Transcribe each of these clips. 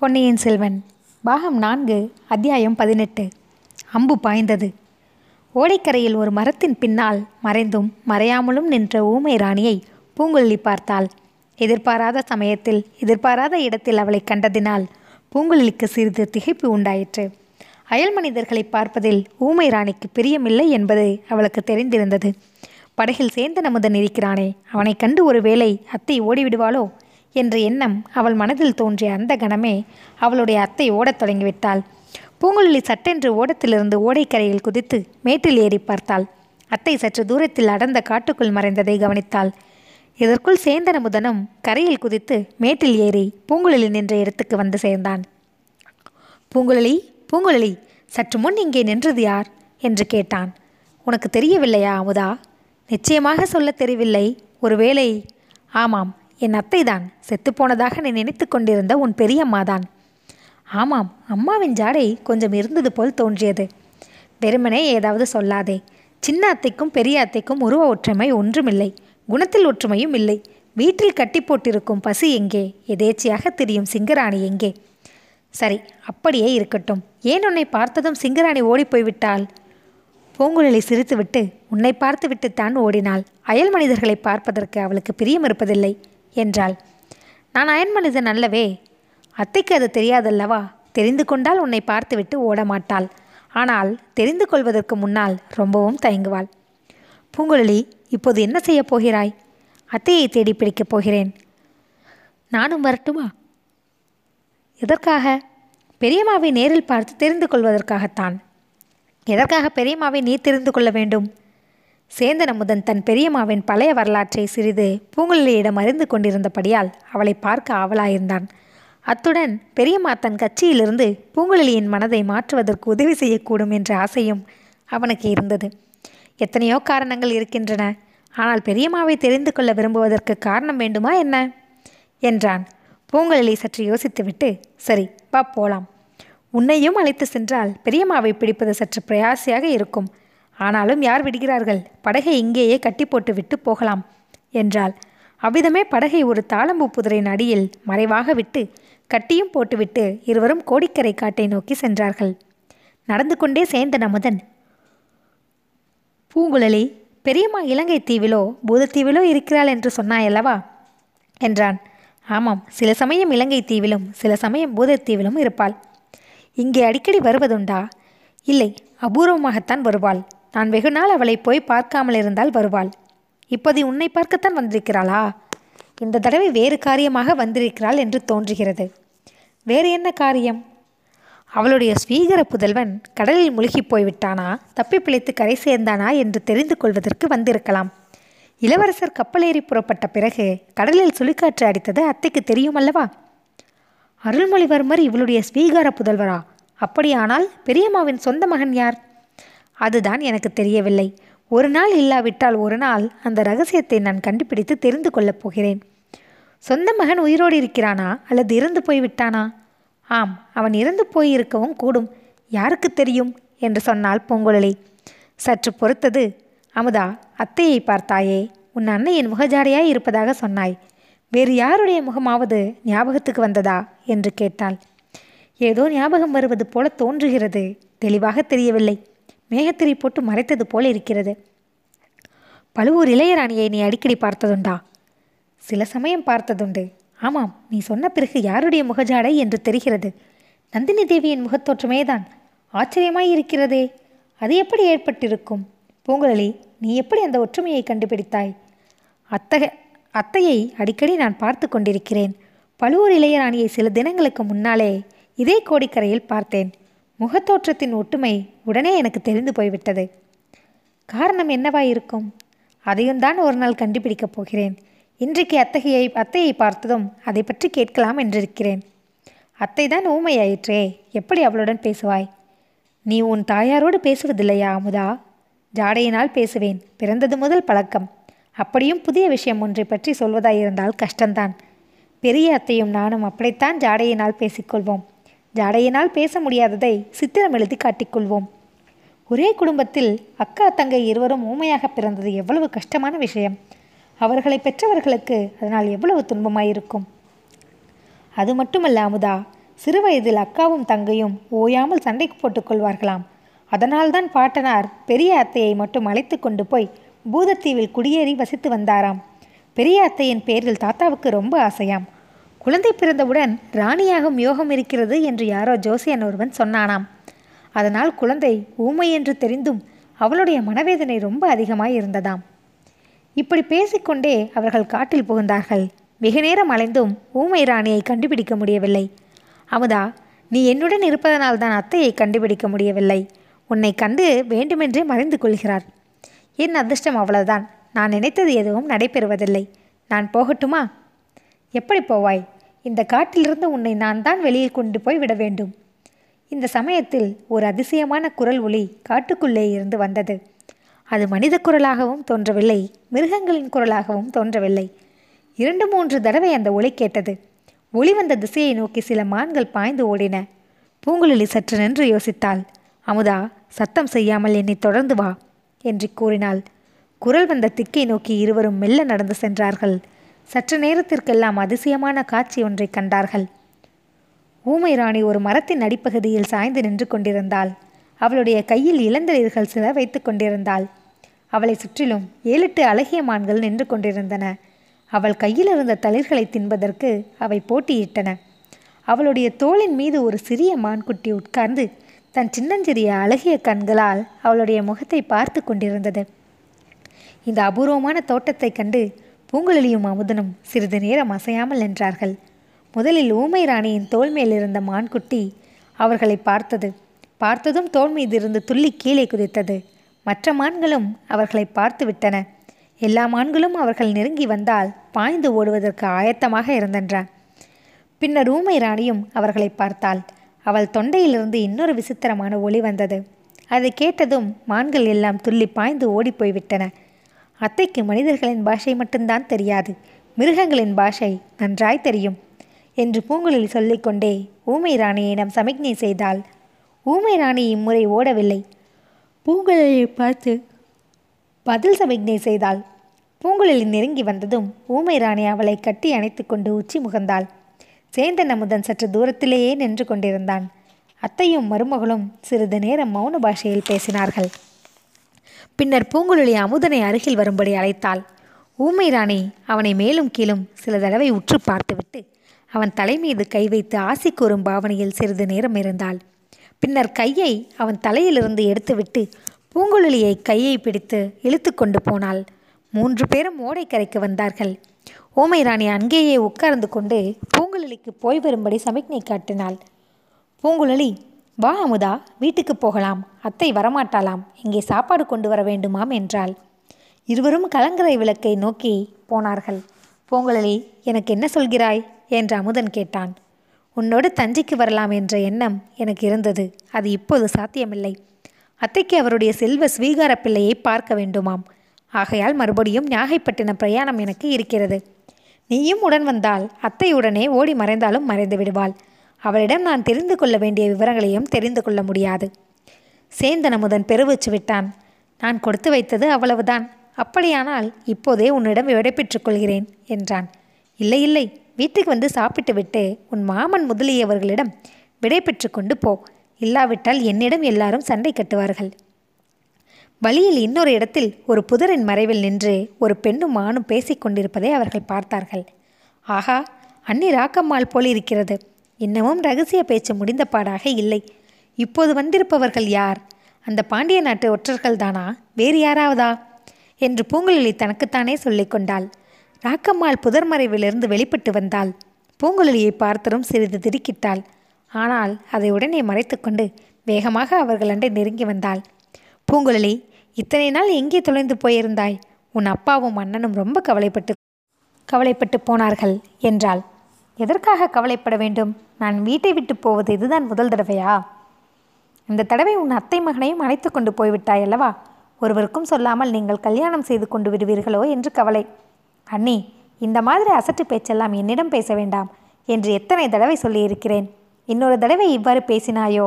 பொன்னியின் செல்வன் பாகம் 4 அத்தியாயம் 18. அம்பு பாய்ந்தது. ஓடைக்கரையில் ஒரு மரத்தின் பின்னால் மறைந்தும் மறையாமலும் நின்ற ஊமை ராணியை பூங்குழலி பார்த்தாள். எதிர்பாராத சமயத்தில் எதிர்பாராத இடத்தில் அவளை கண்டதினால் பூங்குழலிக்கு சிறிது திகைப்பு உண்டாயிற்று. அயல் மனிதர்களை பார்ப்பதில் ஊமை ராணிக்கு பிரியமில்லை என்பது அவளுக்கு தெரிந்திருந்தது. படகில் சேந்தன் அமுதன் இருக்கிறானே, அவனை கண்டு ஒருவேளை அத்தை ஓடிவிடுவாளோ என்ற எண்ணம் அவள் மனதில் தோன்றிய அந்த கணமே அவளுடைய அத்தை ஓடத் தொடங்கிவிட்டாள். பூங்குழலி சட்டென்று ஓடத்திலிருந்து ஓடைக்கரையில் குதித்து மேட்டில் ஏறி பார்த்தாள். அத்தை சற்று தூரத்தில் அடர்ந்த காட்டுக்குள் மறைந்ததை கவனித்தாள். இதற்குள் சேந்தன் அமுதனும் கரையில் குதித்து மேட்டில் ஏறி பூங்குழலி நின்ற இடத்துக்கு வந்து சேர்ந்தான். பூங்குழலி, பூங்குழலி, சற்று முன் இங்கே நின்றது யார் என்று கேட்டான். உனக்கு தெரியவில்லையா அமுதா? நிச்சயமாக சொல்ல தெரியவில்லை. ஒருவேளை ஆமாம், என் அத்தைதான். செத்துப்போனதாக நீ நினைத்து கொண்டிருந்த உன் பெரியம்மாதான். ஆமாம், அம்மாவின் ஜாடை கொஞ்சம் இருந்தது போல் தோன்றியது. வெறுமனே ஏதாவது சொல்லாதே. சின்ன அத்தைக்கும் பெரிய அத்தைக்கும் உருவ ஒற்றுமை ஒன்றுமில்லை, குணத்தில் ஒற்றுமையும் இல்லை. வீட்டில் கட்டி போட்டிருக்கும் பசி எங்கே? எதேச்சையாக திரியும் சிங்கராணி எங்கே? சரி, அப்படியே இருக்கட்டும். ஏன் உன்னை பார்த்ததும் சிங்கராணி ஓடிப்போய்விட்டாள்? பூங்குழலி சிரித்துவிட்டு, உன்னை பார்த்துவிட்டுத்தான் ஓடினாள். அயல் மனிதர்களை பார்ப்பதற்கு அவளுக்கு பிரியம் இருப்பதில்லை என்றாள். நான் அயல் மனிதன் அல்லவே. அத்தைக்கு அது தெரியாதல்லவா? தெரிந்து கொண்டால் உன்னை பார்த்துவிட்டு ஓடமாட்டாள். ஆனால் தெரிந்து கொள்வதற்கு முன்னால் ரொம்பவும் தயங்குவாள். பூங்குழலி, இப்போது என்ன செய்ய போகிறாய்? அத்தையை தேடி பிடிக்கப் போகிறேன். நானும் வரட்டுமா? எதற்காக? பெரியம்மாவை நேரில் பார்த்து தெரிந்து கொள்வதற்காகத்தான். எதற்காக பெரியம்மாவை நீ தெரிந்து கொள்ள வேண்டும்? சேந்தன் அமுதன் தன் பெரியம்மாவின் பழைய வரலாற்றை சிறிது பூங்குழலியிடம் அறிந்து கொண்டிருந்தபடியால் அவளை பார்க்க ஆவலாயிருந்தான். அத்துடன் பெரியம்மா தன் கட்சியிலிருந்து பூங்குழலியின் மனதை மாற்றுவதற்கு உதவி செய்யக்கூடும் என்ற ஆசையும் அவனுக்கு இருந்தது. எத்தனையோ காரணங்கள் இருக்கின்றன. ஆனால் பெரியம்மாவை தெரிந்து கொள்ள விரும்புவதற்கு காரணம் வேண்டுமா என்ன என்றான். பூங்குழலி சற்று யோசித்துவிட்டு, சரி வா போலாம். உன்னையும் அழைத்து சென்றால் பெரியம்மாவை பிடிப்பது சற்று பிரயாசையாக இருக்கும். ஆனாலும் யார் விடுகிறார்கள்? படகை இங்கேயே கட்டி போட்டு விட்டு போகலாம் என்றாள். அவ்விதமே படகை ஒரு தாளம்பூ புதரின் அடியில் மறைவாக விட்டு கட்டியும் போட்டுவிட்டு இருவரும் கோடிக்கரை காட்டை நோக்கி சென்றார்கள். நடந்து கொண்டே சேந்தன் அமுதன், பூங்குழலி, பெரியம்மா இலங்கை தீவிலோ பூதத்தீவிலோ இருக்கிறாள் என்று சொன்னாயல்லவா என்றான். ஆமாம், சில சமயம் இலங்கை தீவிலும் சில சமயம் பூதத்தீவிலும் இருப்பாள். இங்கே அடிக்கடி வருவதுண்டா? இல்லை, அபூர்வமாகத்தான் வருவாள். நான் வெகு நாள் அவளை போய் பார்க்காமல் இருந்தால் வருவாள். இப்போது உன்னை பார்க்கத்தான் வந்திருக்கிறாளா? இந்த தடவை வேறு காரியமாக வந்திருக்கிறாள் என்று தோன்றுகிறது. வேறு என்ன காரியம்? அவளுடைய ஸ்வீகர புதல்வன் கடலில் முழுகி போய்விட்டானா, தப்பி பிழைத்து கரை சேர்ந்தானா என்று தெரிந்து கொள்வதற்கு வந்திருக்கலாம். இளவரசர் கப்பலேறி புறப்பட்ட பிறகு கடலில் சுழிக்காற்று அடித்தது அத்தைக்கு தெரியுமல்லவா? அருள்மொழிவர்மர் இவளுடைய ஸ்வீகார புதல்வரா? அப்படியானால் பெரியம்மாவின் சொந்த மகன் யார்? அதுதான் எனக்கு தெரியவில்லை. ஒரு நாள் இல்லாவிட்டால் ஒரு நாள் அந்த ரகசியத்தை நான் கண்டுபிடித்து தெரிந்து கொள்ளப் போகிறேன். சொந்த மகன் உயிரோடு இருக்கிறானா அல்லது இறந்து போய்விட்டானா? ஆம், அவன் இறந்து போயிருக்கவும் கூடும். யாருக்கு தெரியும் என்று சொன்னாள் பூங்குழலி. சற்று பொறுத்தது, அமுதா, அத்தையை பார்த்தாயே, உன் அன்னையின் முகஜாடையாய் இருப்பதாக சொன்னாய். வேறு யாருடைய முகமாவது ஞாபகத்துக்கு வந்ததா என்று கேட்டாள். ஏதோ ஞாபகம் வருவது போல தோன்றுகிறது, தெளிவாக தெரியவில்லை. மேகத்திரை போட்டு மறைத்தது போல இருக்கிறது. பழுவூர் இளையராணியை நீ அடிக்கடி பார்த்ததுண்டா? சில சமயம் பார்த்ததுண்டு. ஆமாம், நீ சொன்ன பிறகு யாருடைய முகஜாடை என்று தெரிகிறது. நந்தினி தேவியின் முகத்தோற்றமே தான். ஆச்சரியமாய் இருக்கிறதே, அது எப்படி ஏற்பட்டிருக்கும்? பூங்குழலி, நீ எப்படி அந்த ஒற்றுமையை கண்டுபிடித்தாய்? அத்தையை அடிக்கடி நான் பார்த்து கொண்டிருக்கிறேன். பழுவூர் இளையராணியை சில தினங்களுக்கு முன்னாலே இதே கோடிக்கரையில் பார்த்தேன். முகத்தோற்றத்தின் ஒற்றுமை உடனே எனக்கு தெரிந்து போய்விட்டது. காரணம் என்னவாயிருக்கும்? அதையும் தான் ஒரு நாள் கண்டுபிடிக்கப் போகிறேன். இன்றைக்கு அத்தையை பார்த்ததும் அதை பற்றி கேட்கலாம் என்றிருக்கிறேன். அத்தை தான் ஊமையாயிற்றே, எப்படி அவளுடன் பேசுவாய்? நீ உன் தாயாரோடு பேசுவதில்லையா அமுதா? ஜாடையினால் பேசுவேன், பிறந்தது முதல் பழக்கம். அப்படியும் புதிய விஷயம் ஒன்றை பற்றி சொல்வதாயிருந்தால் கஷ்டம்தான். பெரிய அத்தையும் நானும் அப்படித்தான் ஜாடையினால் பேசிக்கொள்வோம். ஜாடையினால் பேச முடியாததை சித்திரம் எழுதி காட்டிக்கொள்வோம். ஒரே குடும்பத்தில் அக்கா தங்கை இருவரும் ஊமையாக பிறந்தது எவ்வளவு கஷ்டமான விஷயம். அவர்களை பெற்றவர்களுக்கு அதனால் எவ்வளவு துன்பமாயிருக்கும். அது மட்டுமல்ல அமுதா, சிறு வயதில் அக்காவும் தங்கையும் ஓயாமல் சண்டைக்கு போட்டுக்கொள்வார்களாம். அதனால்தான் பாட்டனார் பெரிய அத்தையை மட்டும் அழைத்து கொண்டு போய் பூதத்தீவில் குடியேறி வசித்து வந்தாராம். பெரிய அத்தையின் பேரில் தாத்தாவுக்கு ரொம்ப ஆசையாம். குழந்தை பிறந்தவுடன் ராணியாகும் யோகம் இருக்கிறது என்று யாரோ ஜோசியன் ஒருவன் சொன்னானாம். அதனால் குழந்தை ஊமை என்று தெரிந்தும் அவளுடைய மனவேதனை ரொம்ப அதிகமாய் இருந்ததாம். இப்படி பேசிக்கொண்டே அவர்கள் காட்டில் புகுந்தார்கள். வெகு நேரம் அலைந்தும் ஊமை ராணியை கண்டுபிடிக்க முடியவில்லை. அமுதா, நீ என்னுடன் இருப்பதனால்தான் அத்தையை கண்டுபிடிக்க முடியவில்லை. உன்னை கண்டு வேண்டுமென்றே மறைந்து கொள்கிறார். என் அதிர்ஷ்டம் அவ்வளவுதான். நான் நினைத்தது எதுவும் நடைபெறுவதில்லை. நான் போகட்டுமா? எப்படி போவாய்? இந்த காட்டிலிருந்து உன்னை நான் தான் வெளியில் கொண்டு போய் விட வேண்டும். இந்த சமயத்தில் ஒரு அதிசயமான குரல் ஒலி காட்டுக்குள்ளே இருந்து வந்தது. அது மனித குரலாகவும் தோன்றவில்லை, மிருகங்களின் குரலாகவும் தோன்றவில்லை. 2-3 தடவை அந்த ஒலி கேட்டது. ஒலி வந்த திசையை நோக்கி சில மான்கள் பாய்ந்து ஓடின. பூங்குழலி சற்று நின்று யோசித்தாள். அமுதா, சத்தம் செய்யாமல் என்னை தொடர்ந்து வா என்று கூறினாள். குரல் வந்த திக்கை நோக்கி இருவரும் மெல்ல நடந்து சென்றார்கள். சற்று நேரத்திற்கெல்லாம் அதிசயமான காட்சி ஒன்றை கண்டார்கள். ஊமை ராணி ஒரு மரத்தின் அடிப்பகுதியில் சாய்ந்து நின்று கொண்டிருந்தாள். அவளுடைய கையில் இளந்தளிர்கள் சில வைத்து கொண்டிருந்தாள். அவளை சுற்றிலும் 7-8 அழகிய மான்கள் நின்று கொண்டிருந்தன. அவள் கையில் இருந்த தளிர்களை தின்பதற்கு அவை போட்டியிட்டன. அவளுடைய தோளின் மீது ஒரு சிறிய மான்குட்டி உட்கார்ந்து தன் சின்னஞ்சிறிய அழகிய கண்களால் அவளுடைய முகத்தை பார்த்து கொண்டிருந்தது. இந்த அபூர்வமான தோட்டத்தை கண்டு பூங்குழலியும் அமுதனும் சிறிது நேரம் அசையாமல் நின்றார்கள். முதலில் ஊமை ராணியின் தோல் மேலிருந்த மான்குட்டி அவர்களை பார்த்தது. பார்த்ததும் தோல் மீது இருந்து துள்ளி கீழே குதித்தது. மற்ற மான்களும் அவர்களை பார்த்து விட்டன. எல்லா மான்களும் அவர்கள் நெருங்கி வந்தால் பாய்ந்து ஓடுவதற்கு ஆயத்தமாக இருந்தன. பின்னர் ஊமை ராணியும் அவர்களை பார்த்தாள். அவள் தொண்டையிலிருந்து இன்னொரு விசித்திரமான ஒலி வந்தது. அதை கேட்டதும் மான்கள் எல்லாம் துள்ளி பாய்ந்து ஓடிப்போய்விட்டன. அத்தைக்கு மனிதர்களின் பாஷை மட்டும்தான் தெரியாது, மிருகங்களின் பாஷை நன்றாய் தெரியும் என்று பூங்குழலி சொல்லிக்கொண்டே ஊமை ராணியிடம் சமிக்ஞை செய்தாள். ஊமை ராணி இம்முறை ஓடவில்லை. பூங்குழலியை பார்த்து பதில் சமிக்ஞை செய்தாள். பூங்குழலி நெருங்கி வந்ததும் ஊமை ராணி அவளை கட்டி அணைத்து கொண்டு உச்சி முகந்தாள். சேந்தன் அமுதன் சற்று தூரத்திலேயே நின்று கொண்டிருந்தான். அத்தையும் மருமகளும் சிறிது நேரம் மௌன பாஷையில் பேசினார்கள். பின்னர் பூங்குழலி அமுதனை அருகில் வரும்படி அழைத்தாள். ஊமை ராணி அவனை மேலும் கீழும் சில தடவை உற்று பார்த்துவிட்டு அவன் தலைமீது கை வைத்து ஆசி கூறும் பாவனையில் சிறிது நேரம் இருந்தாள். பின்னர் கையை அவன் தலையிலிருந்து எடுத்துவிட்டு பூங்குழலியை கையை பிடித்து இழுத்து கொண்டு போனாள். 3 பேரும் ஓடைக்கரைக்கு வந்தார்கள். ஊமை ராணி அங்கேயே உட்கார்ந்து கொண்டு பூங்குழலிக்கு போய் வரும்படி சமிக்ஞை காட்டினாள். பூங்குழலி, வா அமுதா, வீட்டுக்கு போகலாம். அத்தை வரமாட்டாளாம். இங்கே சாப்பாடு கொண்டு வர வேண்டுமாம் என்றாள். இருவரும் கலங்கரை விளக்கை நோக்கி போனார்கள். பூங்குழலி, எனக்கு என்ன சொல்கிறாய் என்று அமுதன் கேட்டான். உன்னோடு தஞ்சைக்கு வரலாம் என்ற எண்ணம் எனக்கு இருந்தது. அது இப்போது சாத்தியமில்லை. அத்தைக்கு அவருடைய செல்வ ஸ்வீகார பிள்ளையை பார்க்க வேண்டுமாம். ஆகையால் மறுபடியும் நாகைப்பட்டின பிரயாணம் எனக்கு இருக்கிறது. நீயும் உடன் வந்தால் அத்தையுடனே ஓடி மறைந்தாலும் மறைந்து விடுவாள். அவளிடம் நான் தெரிந்து கொள்ள வேண்டிய விவரங்களையும் தெரிந்து கொள்ள முடியாது. சேந்தன் அமுதன் பெருவச்சு விட்டான். நான் கொடுத்து வைத்தது அவ்வளவுதான். அப்படியானால் இப்போதே உன்னிடம் விடைபெற்றுக் கொள்கிறேன் என்றான். இல்லை இல்லை, வீட்டுக்கு வந்து சாப்பிட்டு விட்டு உன் மாமன் முதலியவர்களிடம் விடை பெற்று கொண்டு போ. இல்லாவிட்டால் என்னிடம் எல்லாரும் சண்டை கட்டுவார்கள். வழியில் இன்னொரு இடத்தில் ஒரு புதரின் மறைவில் நின்று ஒரு பெண்ணும் ஆணும் பேசிக்கொண்டிருப்பதை அவர்கள் பார்த்தார்கள். ஆஹா, அன்னி ராக்கம்மாள் போல் இருக்கிறது. இன்னமும் ரகசிய பேச்சு முடிந்த பாடாக இல்லை. இப்போது வந்திருப்பவர்கள் யார்? அந்த பாண்டிய நாட்டு ஒற்றர்கள் தானா, வேறு யாராவதா என்று பூங்குழலி தனக்குத்தானே சொல்லிக்கொண்டாள். ராக்கம்மாள் புதர்மறைவிலிருந்து வெளிப்பட்டு வந்தாள். பூங்குழலியை பார்த்ததும் சிறிது திடுக்கிட்டாள். ஆனால் அதை உடனே மறைத்து கொண்டு வேகமாக அவர்கள் அண்டை நெருங்கி வந்தாள். பூங்குழலி, இத்தனை நாள் எங்கே தொலைந்து போயிருந்தாய்? உன் அப்பாவும் அண்ணனும் ரொம்ப கவலைப்பட்டு போனார்கள் என்றாள். எதற்காக கவலைப்பட வேண்டும்? நான் வீட்டை விட்டு போவது இதுதான் முதல் தடவையா? இந்த தடவை உன் அத்தை மகனையும் அழைத்து கொண்டு போய்விட்டாய் அல்லவா? ஒருவருக்கும் சொல்லாமல் நீங்கள் கல்யாணம் செய்து கொண்டு விடுவீர்களோ என்று கவலை. அண்ணி, இந்த மாதிரி அசட்டு பேச்செல்லாம் என்னிடம் பேச வேண்டாம் என்று எத்தனை தடவை சொல்லியிருக்கிறேன். இன்னொரு தடவை இவ்வாறு பேசினாயோ?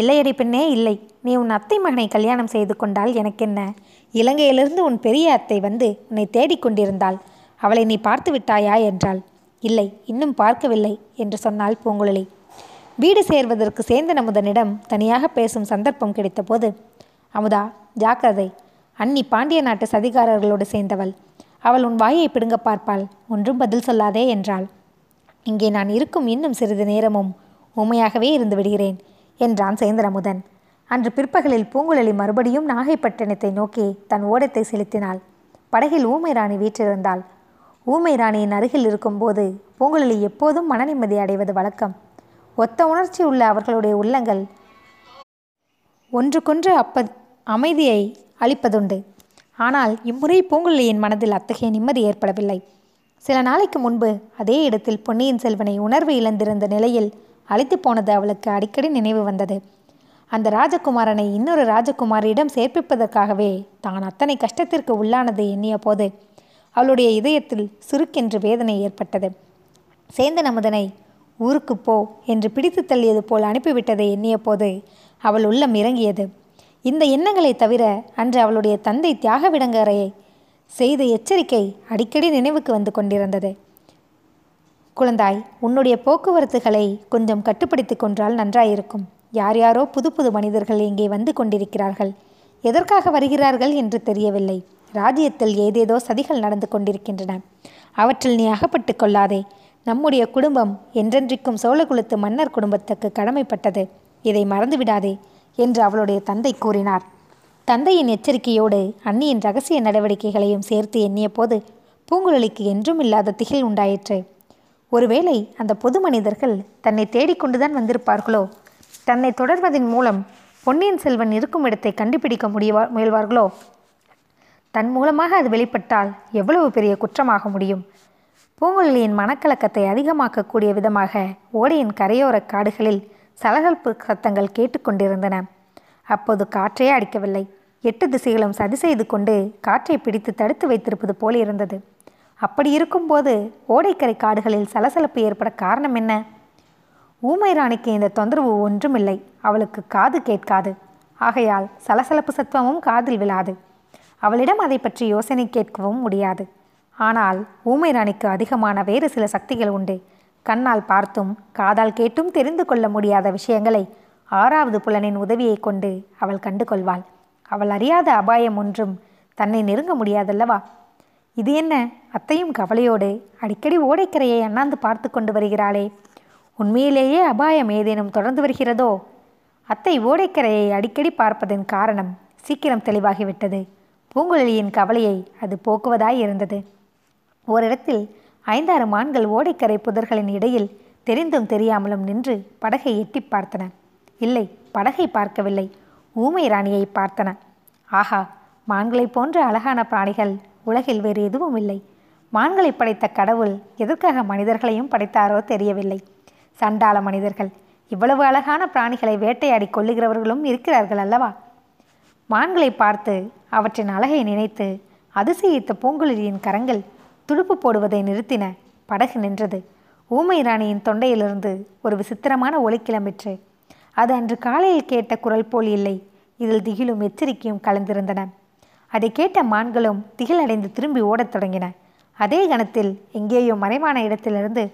இல்லையடி பெண்ணே, இல்லை. நீ உன் அத்தை மகனை கல்யாணம் செய்து கொண்டால் எனக்கென்ன? இலங்கையிலிருந்து உன் பெரிய அத்தை வந்து உன்னை தேடிக்கொண்டிருந்தாள். அவளை நீ பார்த்து விட்டாயா என்றாள். இல்லை, இன்னும் பார்க்கவில்லை என்று சொன்னாள் பூங்குழலி. வீடு சேர்வதற்கு சேந்தன் அமுதனிடம் தனியாக பேசும் சந்தர்ப்பம் கிடைத்தபோது, அமுதா ஜாக்கிரதை, அன்னி பாண்டிய நாட்டு சதிகாரர்களோடு சேர்ந்தவள், அவள் உன் வாயை பிடுங்க பார்ப்பாள், ஒன்றும் பதில் சொல்லாதே என்றாள். இங்கே நான் இருக்கும் இன்னும் சிறிது நேரமும் உண்மையாகவே இருந்து விடுகிறேன் என்றான் சேந்தன் அமுதன். அன்று பிற்பகலில் பூங்குழலி மறுபடியும் நாகைப்பட்டினத்தை நோக்கி தன் ஓடத்தை செலுத்தினாள். படகில் ஊமை ராணி வீற்றிருந்தாள். ஊமை ராணியின் அருகில் இருக்கும்போது பூங்குழலி எப்போதும் மனநிம்மதி அடைவது வழக்கம். ஒத்த உணர்ச்சி உள்ள அவர்களுடைய உள்ளங்கள் ஒன்றுக்கொன்று அமைதியை அளிப்பதுண்டு. ஆனால் இம்முறை பூங்குழலியின் மனதில் அத்தகைய நிம்மதி ஏற்படவில்லை. சில நாளைக்கு முன்பு அதே இடத்தில் பொன்னியின் செல்வனை உணர்வு இழந்திருந்த நிலையில் அழைத்து போனது அவளுக்கு அடிக்கடி நினைவு வந்தது. அந்த ராஜகுமாரனை இன்னொரு ராஜகுமாரியிடம் சேர்ப்பிப்பதற்காகவே தான் அத்தனை கஷ்டத்திற்கு உள்ளானது எண்ணிய போது அவளுடைய இதயத்தில் சுருக்கென்று வேதனை ஏற்பட்டது. சேந்தன் அமுதனை ஊருக்கு போ என்று பிடித்து தள்ளியது போல் அனுப்பிவிட்டதை எண்ணிய போது அவள் உள்ளம் இறங்கியது. இந்த எண்ணங்களை தவிர அன்று அவளுடைய தந்தை தியாகவிடங்கரையை செய்த எச்சரிக்கை அடிக்கடி நினைவுக்கு வந்து கொண்டிருந்தது. குழந்தாய், உன்னுடைய போக்குவரத்துகளை கொஞ்சம் கட்டுப்படுத்தி கொன்றால் நன்றாயிருக்கும். யார் யாரோ புது புது மனிதர்கள் இங்கே வந்து கொண்டிருக்கிறார்கள். எதற்காக வருகிறார்கள் என்று தெரியவில்லை. ராஜ்யத்தில் ஏதேதோ சதிகள் நடந்து கொண்டிருக்கின்றன. அவற்றில் நீ அகப்பட்டு கொள்ளாதே. நம்முடைய குடும்பம் என்றென்றைக்கும் சோழகுலத்து மன்னர் குடும்பத்துக்கு கடமைப்பட்டது. இதை மறந்துவிடாதே என்று அவளுடைய தந்தை கூறினார். தந்தையின் எச்சரிக்கையோடு அன்னியின் ரகசிய நடவடிக்கைகளையும் சேர்த்து எண்ணிய போது பூங்குழலிக்கு என்றும் இல்லாத திகில் உண்டாயிற்று. ஒருவேளை அந்த பொது மனிதர்கள் தன்னை தேடிக்கொண்டுதான் வந்திருப்பார்களோ, தன்னை தொடர்வதன் மூலம் பொன்னியின் செல்வன் இருக்கும் இடத்தை கண்டுபிடிக்க முயல்வார்களோ, தன் மூலமாக அது வெளிப்பட்டால் எவ்வளவு பெரிய குற்றமாக முடியும். பூங்குழலியின் மனக்கலக்கத்தை அதிகமாக்கக்கூடிய விதமாக ஓடையின் கரையோர காடுகளில் சலகல்பு சத்தங்கள் கேட்டுக்கொண்டிருந்தன. அப்போது காற்றே அடிக்கவில்லை. 8 திசைகளும் சதி செய்து கொண்டு காற்றை பிடித்து தடுத்து வைத்திருப்பது போல் இருந்தது. அப்படி இருக்கும்போது ஓடைக்கரை காடுகளில் சலசலப்பு ஏற்பட காரணம் என்ன? ஊமை ராணிக்கு இந்த தொந்தரவு ஒன்றுமில்லை. அவளுக்கு காது கேட்காது. ஆகையால் சலசலப்பு சத்துவமும் காதில் விழாது. அவளிடம் அதை பற்றி யோசனை கேட்கவும் முடியாது. ஆனால் ஊமை ராணிக்கு அதிகமான வேறு சில சக்திகள் உண்டு. கண்ணால் பார்த்தும் காதால் கேட்டும் தெரிந்து கொள்ள முடியாத விஷயங்களை 6வது புலனின் உதவியை கொண்டு அவள் கண்டு கொள்வாள். அவள் அறியாத அபாயம் ஒன்றும் தன்னை நெருங்க முடியாதல்லவா? இது என்ன, அத்தையும் கவலையோடு அடிக்கடி ஓடைக்கரையை அண்ணாந்து பார்த்து கொண்டு வருகிறாளே, உண்மையிலேயே அபாயம் ஏதேனும் தொடர்ந்து வருகிறதோ? அத்தை ஓடைக்கரையை அடிக்கடி பார்ப்பதன் காரணம் சீக்கிரம் தெளிவாகிவிட்டது. பூங்குழலியின் கவலையை அது போக்குவதாய் இருந்தது. ஓரிடத்தில் 5-6 மான்கள் ஓடைக்கரை புதர்களின் இடையில் தெரிந்தும் தெரியாமலும் நின்று படகை எட்டி பார்த்தன. இல்லை, படகை பார்க்கவில்லை, ஊமை ராணியை பார்த்தன. ஆஹா, மான்களைப் போன்ற அழகான பிராணிகள் உலகில் வேறு எதுவும் இல்லை. மான்களை படைத்த கடவுள் எதற்காக மனிதர்களையும் படைத்தாரோ தெரியவில்லை. சண்டாள மனிதர்கள் இவ்வளவு அழகான பிராணிகளை வேட்டையாடி கொள்ளுகிறவர்களும் இருக்கிறார்கள் அல்லவா? மான்களை பார்த்து அவற்றின் அழகை நினைத்து அதிசயித்த பூங்குழலியின் கரங்கள் துடுப்பு போடுவதை நிறுத்தின. படகு நின்றது. ஊமை ராணியின் தொண்டையிலிருந்து ஒரு விசித்திரமான ஒலி கிளம்பிற்று. அது அன்று காலையில் கேட்ட குரல் போல் இல்லை. இதில் திகிலும் எச்சரிக்கையும் கலந்திருந்தன. அதை கேட்ட மான்களும் திகிலடைந்து திரும்பி ஓடத் தொடங்கின. அதே கணத்தில் எங்கேயோ மறைவான இடத்திலிருந்து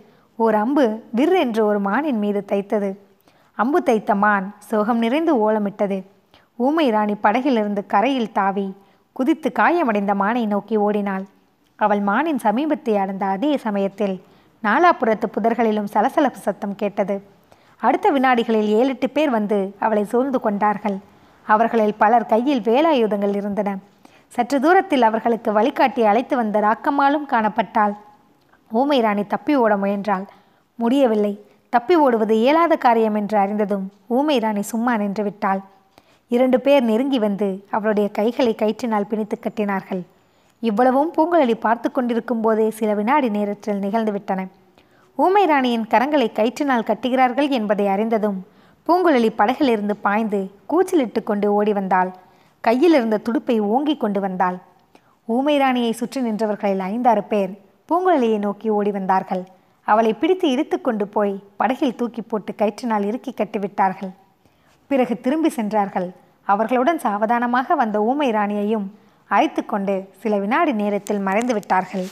ஓர் அம்பு விர் என்று ஒரு மானின் மீது தைத்தது. அம்பு தைத்த மான் சோகம் நிறைந்து ஓலமிட்டது. ஊமை ராணி படகிலிருந்து கரையில் தாவி குதித்து காயமடைந்த மானை நோக்கி ஓடினாள். அவள் மானின் சமீபத்தை அடைந்த அதே சமயத்தில் நாலாபுரத்து புதர்களிலும் சலசலப்பு சத்தம் கேட்டது. அடுத்த வினாடிகளில் 7-8 பேர் வந்து அவளை சூழ்ந்து கொண்டார்கள். அவர்களில் பலர் கையில் வேலாயுதங்கள் இருந்தன. சற்று தூரத்தில் அவர்களுக்கு வழிகாட்டி அழைத்து வந்த ராக்கம்மாளும் காணப்பட்டாள். ஊமை ராணி தப்பி ஓட முயன்றாள். முடியவில்லை. தப்பி ஓடுவது இயலாத காரியம் என்று அறிந்ததும் ஊமை ராணி சும்மா நின்று விட்டாள். 2 பேர் நெருங்கி வந்து அவளுடைய கைகளை கயிற்றினால் பிணித்து கட்டினார்கள். இவ்வளவும் பூங்குழலி பார்த்து கொண்டிருக்கும் போதே சில வினாடி நேரத்தில் நிகழ்ந்துவிட்டன. ஊமை ராணியின் கரங்களை கயிற்றினால் கட்டுகிறார்கள் என்பதை அறிந்ததும் பூங்குழலி படகிலிருந்து பாய்ந்து கூச்சலிட்டு கொண்டு ஓடி வந்தாள். கையிலிருந்த துடுப்பை ஓங்கி கொண்டு வந்தாள். ஊமை ராணியை சுற்றி நின்றவர்களில் 5-6 பேர் பூங்குழலியை நோக்கி ஓடி வந்தார்கள். அவளை பிடித்து இழுத்து கொண்டு போய் படகில் தூக்கி போட்டு கயிற்றினால் இறுக்கி கட்டிவிட்டார்கள். பிறகு திரும்பி சென்றார்கள். அவர்களுடன் சாவதானமாக வந்த ஊமை ராணியையும் அழைத்து கொண்டு சில வினாடி நேரத்தில் மறைந்து விட்டார்கள்.